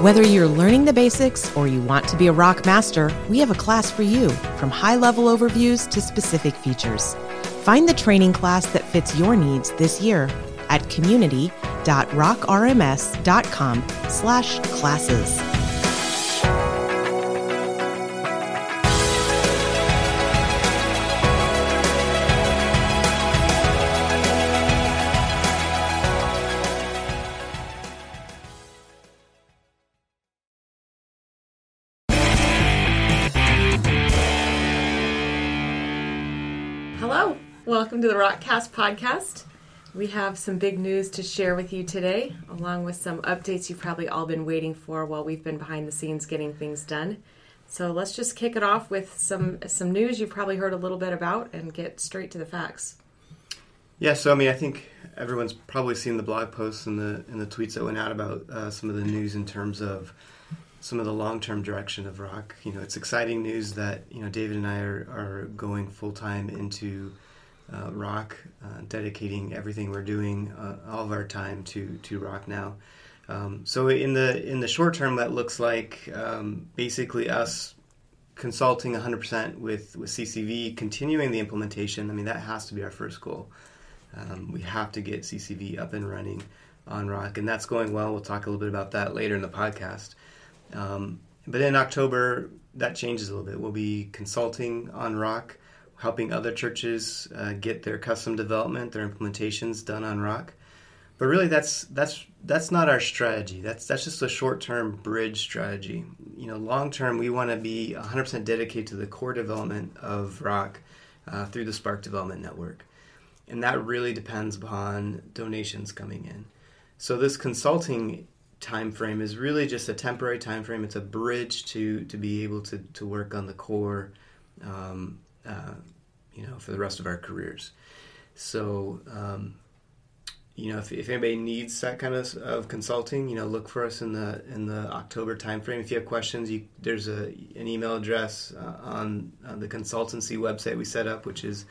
Whether you're learning the basics or you want to be a rock master, we have a class for you, from high-level overviews to specific features. Find the training class that fits your needs this year at community.rockrms.com/classes. Welcome to the Rockcast podcast. We have some big news to share with you today, along with some updates you've probably all been waiting for while we've been behind the scenes getting things done. So let's just kick it off with some news you've probably heard a little bit about and get straight to the facts. Yeah, so I mean, I think everyone's probably seen the blog posts and the tweets that went out about some of the news in terms of some of the long-term direction of Rock. You know, it's exciting news that, you know, David and I are going full-time into Rock, dedicating everything we're doing, all of our time to Rock now. So in the short term, that looks like basically us consulting 100% with CCV, continuing the implementation. I mean, that has to be our first goal. We have to get CCV up and running on Rock, and that's going well. We'll talk a little bit about that later in the podcast. But in October, that changes a little bit. We'll be consulting on Rock, helping other churches get their custom development, their implementations done on Rock. But really, that's not our strategy. That's just a short-term bridge strategy. You know, long-term, we want to be 100% dedicated to the core development of Rock through the Spark Development Network. And that really depends upon donations coming in. So this consulting time frame is really just a temporary time frame. It's a bridge to be able to work on the core for the rest of our careers. So, if anybody needs that kind of consulting, you know, look for us in the October timeframe. If you have questions, there's an email address on the consultancy website we set up, which is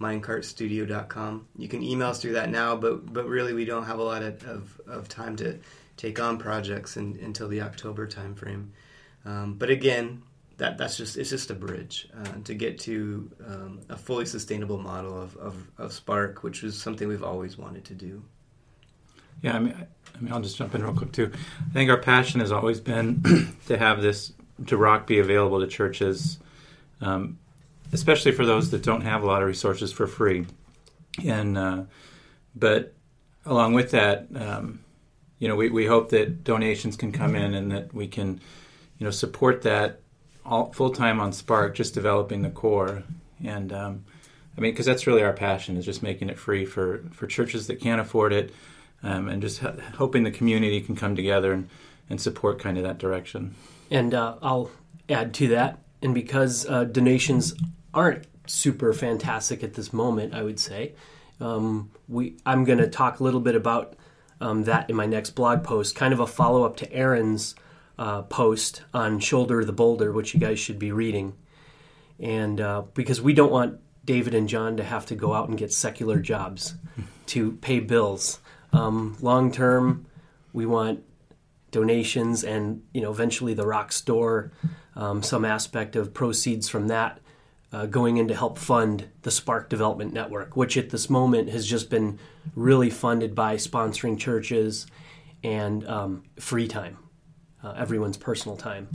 minecartstudio.com. You can email us through that now, but really we don't have a lot of time to take on projects until the October timeframe. But again, That's just a bridge to get to a fully sustainable model of Spark, which is something we've always wanted to do. Yeah, I mean, I'll just jump in real quick too. I think our passion has always been to have this, to Rock be available to churches, especially for those that don't have a lot of resources for free. And but along with that, we hope that donations can come in and that we can, support that. All full-time on Spark, just developing the core. And because that's really our passion, is just making it free for churches that can't afford it, and just hoping the community can come together and support kind of that direction. And I'll add to that, and because donations aren't super fantastic at this moment, I would say, I'm going to talk a little bit about that in my next blog post, kind of a follow-up to Aaron's post on Shoulder of the Boulder, which you guys should be reading. And because we don't want David and John to have to go out and get secular jobs to pay bills. Long term, we want donations and, eventually the Rock store, some aspect of proceeds from that going in to help fund the Spark Development Network, which at this moment has just been really funded by sponsoring churches and free time. Everyone's personal time.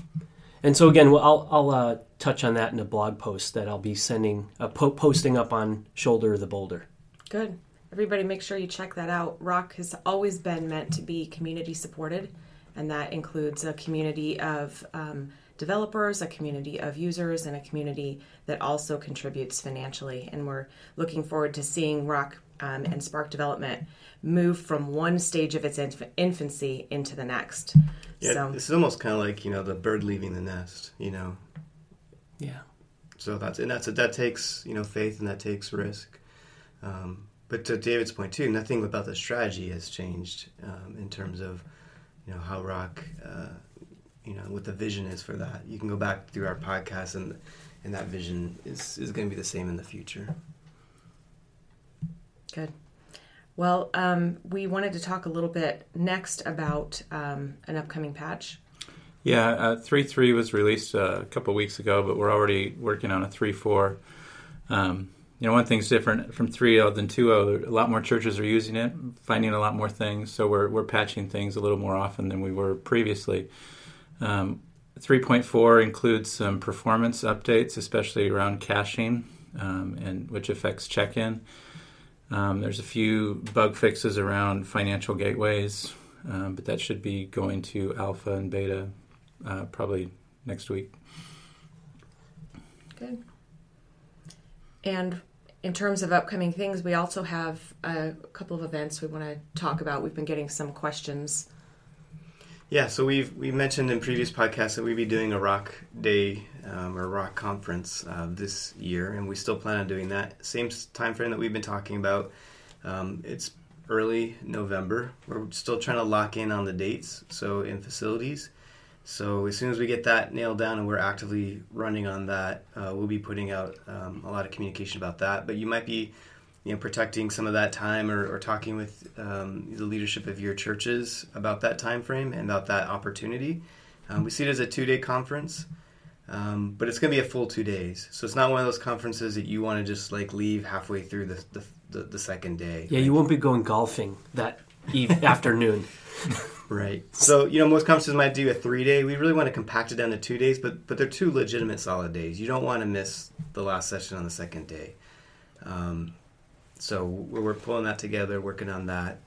And so again, I'll touch on that in a blog post that I'll be sending, posting up on Shoulder of the Boulder. Good. Everybody make sure you check that out. Rock has always been meant to be community supported, and that includes a community of developers, a community of users, and a community that also contributes financially. And we're looking forward to seeing Rock and Spark Development move from one stage of its infancy into the next. Yeah, so this is almost kind of like the bird leaving the nest. Yeah. So that takes faith, and that takes risk. But to David's point too, nothing about the strategy has changed in terms of how Rock what the vision is for that. You can go back through our podcast, and that vision is going to be the same in the future. Good. Well, we wanted to talk a little bit next about an upcoming patch. Yeah, 3.3 was released a couple weeks ago, but we're already working on a 3.4. You know, one thing's different from 3.0 than 2.0. A lot more churches are using it, finding a lot more things, so we're patching things a little more often than we were previously. 3.4 includes some performance updates, especially around caching, and which affects check-in. There's a few bug fixes around financial gateways, but that should be going to alpha and beta probably next week. Good. And in terms of upcoming things, we also have a couple of events we want to talk about. We've been getting some questions. Yeah, so we mentioned in previous podcasts that we'd be doing a Rock Day or Rock Conference this year, and we still plan on doing that. Same time frame that we've been talking about. It's early November. We're still trying to lock in on the dates, so in facilities. So as soon as we get that nailed down and we're actively running on that, we'll be putting out a lot of communication about that. But you might be, you know, protecting some of that time or talking with the leadership of your churches about that time frame and about that opportunity. We see it as a 2-day conference, but it's going to be a full 2 days. So it's not one of those conferences that you want to just like leave halfway through the second day. Yeah, like, you won't be going golfing that afternoon. Right. So, you know, most conferences might do a 3-day. We really want to compact it down to 2 days, but they're 2 legitimate solid days. You don't want to miss the last session on the second day. So we're pulling that together, working on that.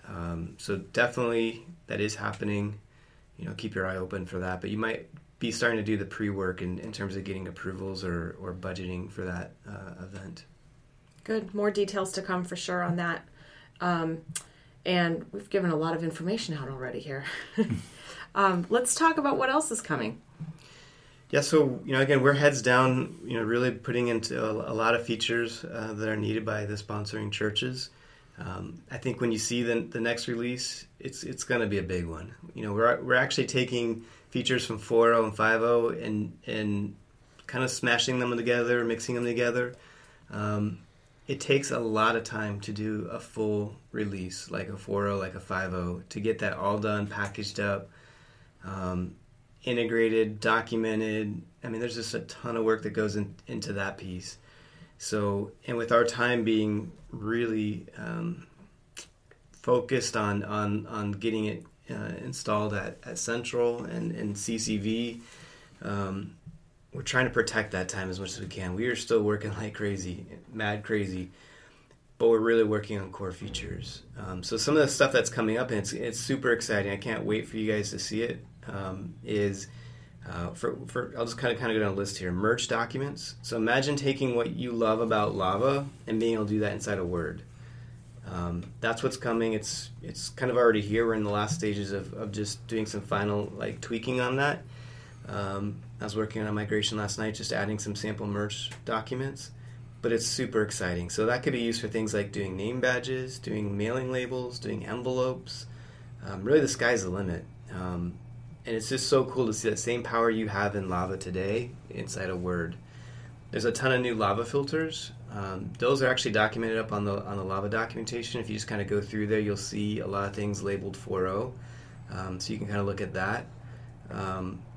So definitely that is happening. You know, keep your eye open for that. But you might be starting to do the pre-work in terms of getting approvals or budgeting for that event. Good. More details to come for sure on that. And we've given a lot of information out already here. Let's talk about what else is coming. Yeah, so, you know, again, we're heads down, you know, really putting into a lot of features that are needed by the sponsoring churches. I think when you see the next release, it's going to be a big one. You know, we're actually taking features from 4.0 and 5.0 and kind of smashing them together, mixing them together. It takes a lot of time to do a full release, like a 4.0, like a 5.0, to get that all done, packaged up, integrated, documented. I mean, there's just a ton of work that goes into that piece. So, and with our time being really focused on getting it installed at Central and CCV, we're trying to protect that time as much as we can. We are still working like crazy, mad crazy, but we're really working on core features. So some of the stuff that's coming up, and it's super exciting. I can't wait for you guys to see it. I'll just kind of go down a list here. Merge documents. So imagine taking what you love about Lava and being able to do that inside a Word. That's what's coming. It's kind of already here. We're in the last stages of just doing some final like tweaking on that. I was working on a migration last night, just adding some sample merge documents, but it's super exciting. So that could be used for things like doing name badges, doing mailing labels, doing envelopes. Really, the sky's the limit. And it's just so cool to see that same power you have in Lava today inside a Word. There's a ton of new Lava filters. Those are actually documented up on the Lava documentation. If you just kind of go through there, you'll see a lot of things labeled 4.0. So you can kind of look at that.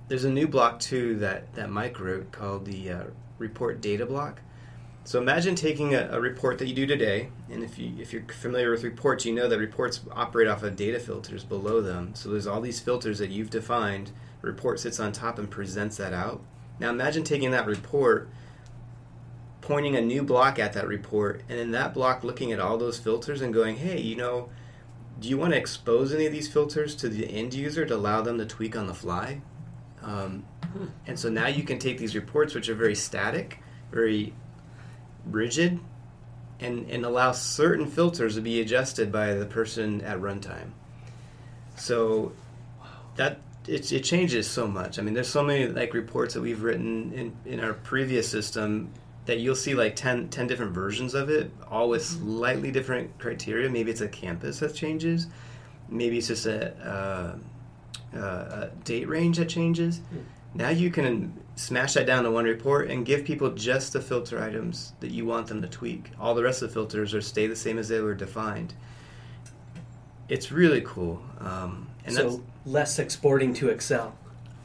There's a new block, too, that Mike wrote called the report data block. So imagine taking a report that you do today, and if you're familiar with reports, you know that reports operate off of data filters below them. So there's all these filters that you've defined. A report sits on top and presents that out. Now imagine taking that report, pointing a new block at that report, and in that block looking at all those filters and going, hey, you know, do you want to expose any of these filters to the end user to allow them to tweak on the fly? And so now you can take these reports, which are very static, very rigid, and allow certain filters to be adjusted by the person at runtime. So that it changes so much. I mean, there's so many like reports that we've written in our previous system that you'll see like 10 different versions of it, all with slightly different criteria. Maybe it's a campus that changes. Maybe it's just a date range that changes. Now you can smash that down to one report and give people just the filter items that you want them to tweak. All the rest of the filters stay the same as they were defined. It's really cool. And so less exporting to Excel.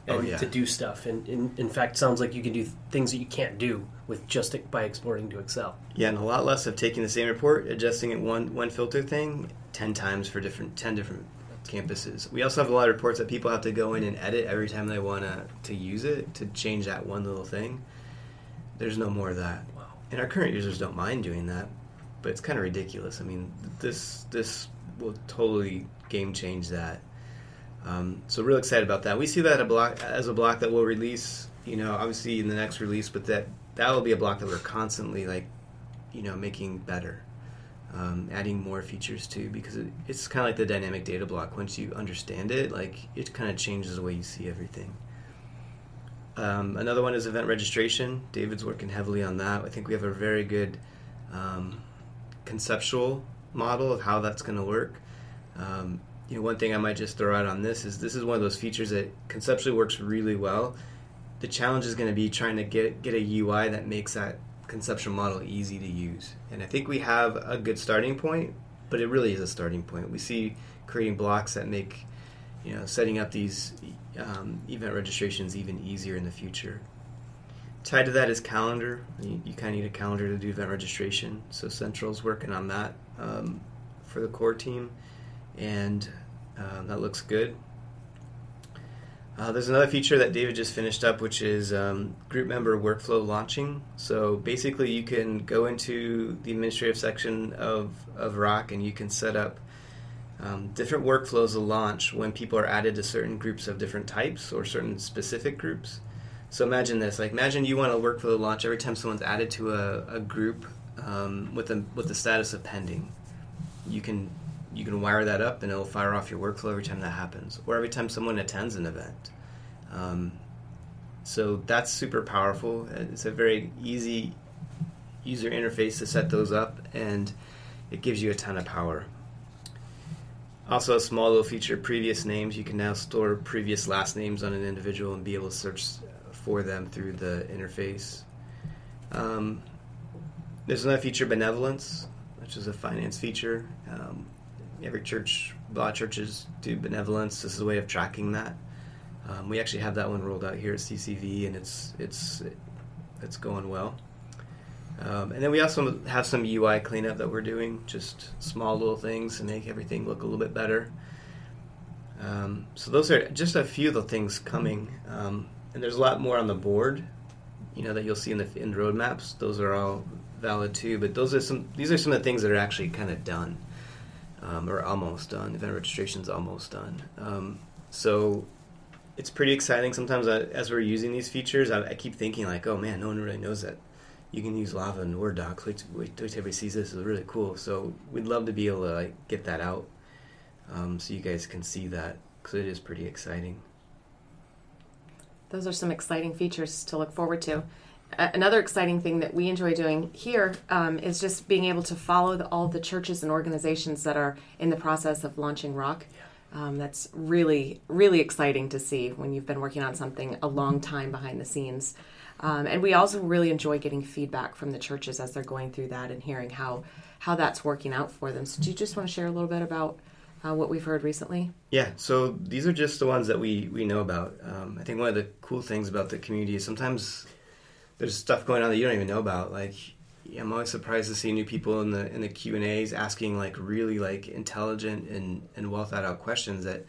and to do stuff. And in fact, sounds like you can do things that you can't do with just by exporting to Excel. Yeah, and a lot less of taking the same report, adjusting it one filter thing 10 times for 10 different campuses. We also have a lot of reports that people have to go in and edit every time they want to use it, to change that one little thing. There's no more of that. Wow. And our current users don't mind doing that, but it's kind of ridiculous. I mean, this will totally game change that. So real excited about that. We see that as a block that we'll release, obviously in the next release, but that will be a block that we're constantly making better. Adding more features too, because it's kind of like the dynamic data block. Once you understand it, it kind of changes the way you see everything. Another one is event registration. David's working heavily on that. I think we have a very good conceptual model of how that's going to work. One thing I might just throw out on this is one of those features that conceptually works really well. The challenge is going to be trying to get a UI that makes that conceptual model easy to use, and I think we have a good starting point, but it really is a starting point. We see creating blocks that make setting up these event registrations even easier in the future. Tied to that is calendar. You kind of need a calendar to do event registration, so Central's working on that for the core team, and that looks good. There's another feature that David just finished up, which is group member workflow launching. So basically you can go into the administrative section of Rock and you can set up different workflows to launch when people are added to certain groups of different types or certain specific groups. So imagine this. Imagine you want a workflow launch every time someone's added to a group with the status of pending. You can wire that up and it'll fire off your workflow every time that happens, or every time someone attends an event. So that's super powerful. It's a very easy user interface to set those up, and it gives you a ton of power. Also, a small little feature, previous names. You can now store previous last names on an individual and be able to search for them through the interface. There's another feature, benevolence, which is a finance feature. Every church, a lot of churches do benevolence. This is a way of tracking that. We actually have that one rolled out here at CCV, and it's going well. And then we also have some UI cleanup that we're doing, just small little things to make everything look a little bit better. So those are just a few of the things coming. And there's a lot more on the board, that you'll see in the roadmaps. Those are all valid too, but these are some of the things that are actually kind of done. Or almost done. Event registration's almost done. So it's pretty exciting. Sometimes as we're using these features, I keep thinking oh man, no one really knows that you can use Lava and Word Docs. Wait till everybody sees this. It's really cool. So we'd love to be able to get that out so you guys can see that, because it is pretty exciting. Those are some exciting features to look forward to. Another exciting thing that we enjoy doing here is just being able to follow all the churches and organizations that are in the process of launching Rock. Yeah. That's really, really exciting to see when you've been working on something a long time behind the scenes. And we also really enjoy getting feedback from the churches as they're going through that and hearing how that's working out for them. So do you just want to share a little bit about what we've heard recently? Yeah, so these are just the ones that we know about. I think one of the cool things about the community is sometimes there's stuff going on that you don't even know about. I'm always surprised to see new people in the Q&As asking really intelligent and well thought out questions that,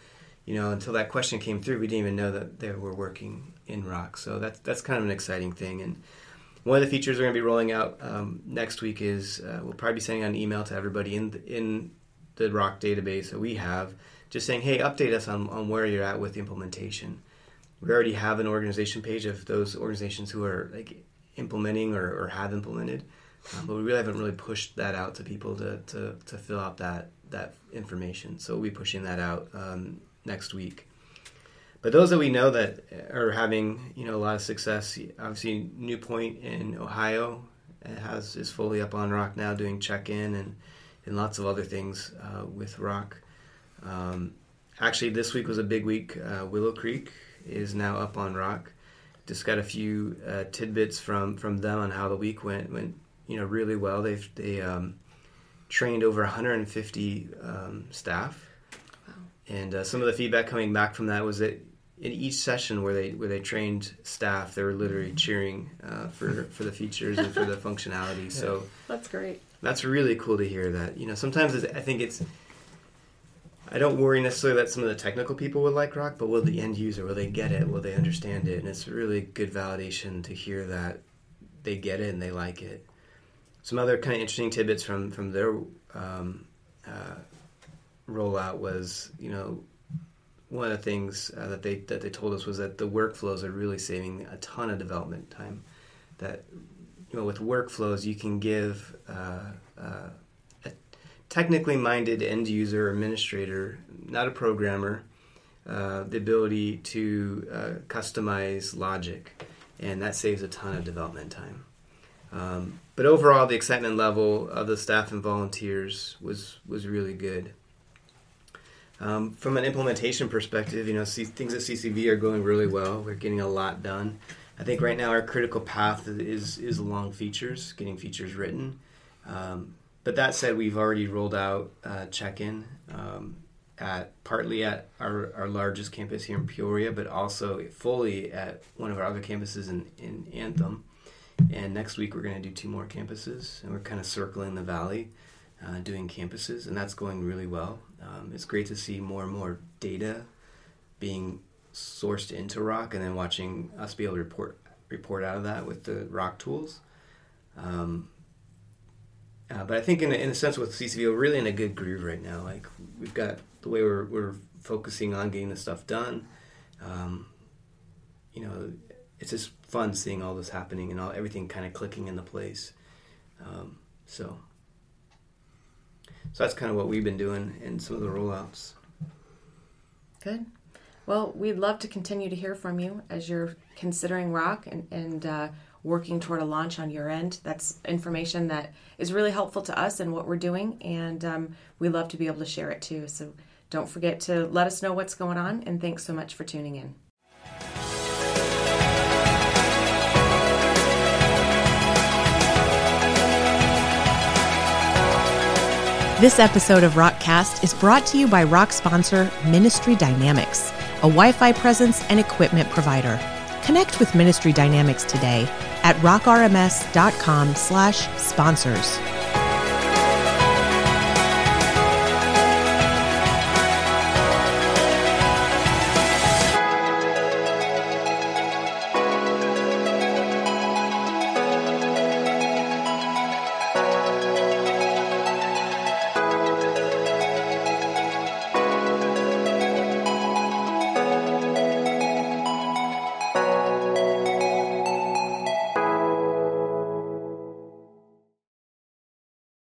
until that question came through, we didn't even know that they were working in Rock. So that's kind of an exciting thing. And one of the features we're going to be rolling out next week is we'll probably be sending out an email to everybody in the Rock database that we have, just saying, hey, update us on where you're at with the implementation. We already have an organization page of those organizations who are implementing or have implemented, but we really haven't pushed that out to people to fill out that information. So we'll be pushing that out next week. But those that we know that are having a lot of success, obviously New Point in Ohio is fully up on Rock now, doing check-in and lots of other things with Rock. Actually, this week was a big week. Willow Creek is now up on Rock. Just got a few tidbits from them on how the week went really well. They trained over 150 staff. Wow. And some of the feedback coming back from that was that in each session where they trained staff, they were literally cheering for the features and for the functionality. So that's great. That's really cool to hear that. You know, sometimes I don't worry necessarily that some of the technical people would like Rock, but will the end user, will they get it? Will they understand it? And it's really good validation to hear that they get it and they like it. Some other kind of interesting tidbits from their rollout was, you know, one of the things that they told us was that the workflows are really saving a ton of development time. That, you know, with workflows you can give a technically minded end user administrator, not a programmer, the ability to customize logic, and that saves a ton of development time. But overall, the excitement level of the staff and volunteers was really good. From an implementation perspective, you know, things at CCV are going really well. We're getting a lot done. I think right now our critical path is along features, getting features written. But that said, we've already rolled out check-in partly at our largest campus here in Peoria, but also fully at one of our other campuses in Anthem. And next week we're going to do 2 more campuses, and we're kind of circling the valley doing campuses, and that's going really well. It's great to see more and more data being sourced into Rock, and then watching us be able to report out of that with the Rock tools. But I think in a sense with CCV, we're really in a good groove right now. Like, we've got the way we're focusing on getting this stuff done. You know, it's just fun seeing all this happening and everything kind of clicking into place. So that's kind of what we've been doing in some of the rollouts. Good. Well, we'd love to continue to hear from you as you're considering Rock and working toward a launch on your end. That's information that is really helpful to us and what we're doing, and we love to be able to share it too. So don't forget to let us know what's going on, and thanks so much for tuning in. This episode of Rockcast is brought to you by Rock sponsor Ministry Dynamics, a Wi-Fi presence and equipment provider. Connect with Ministry Dynamics today at rockrms.com/sponsors.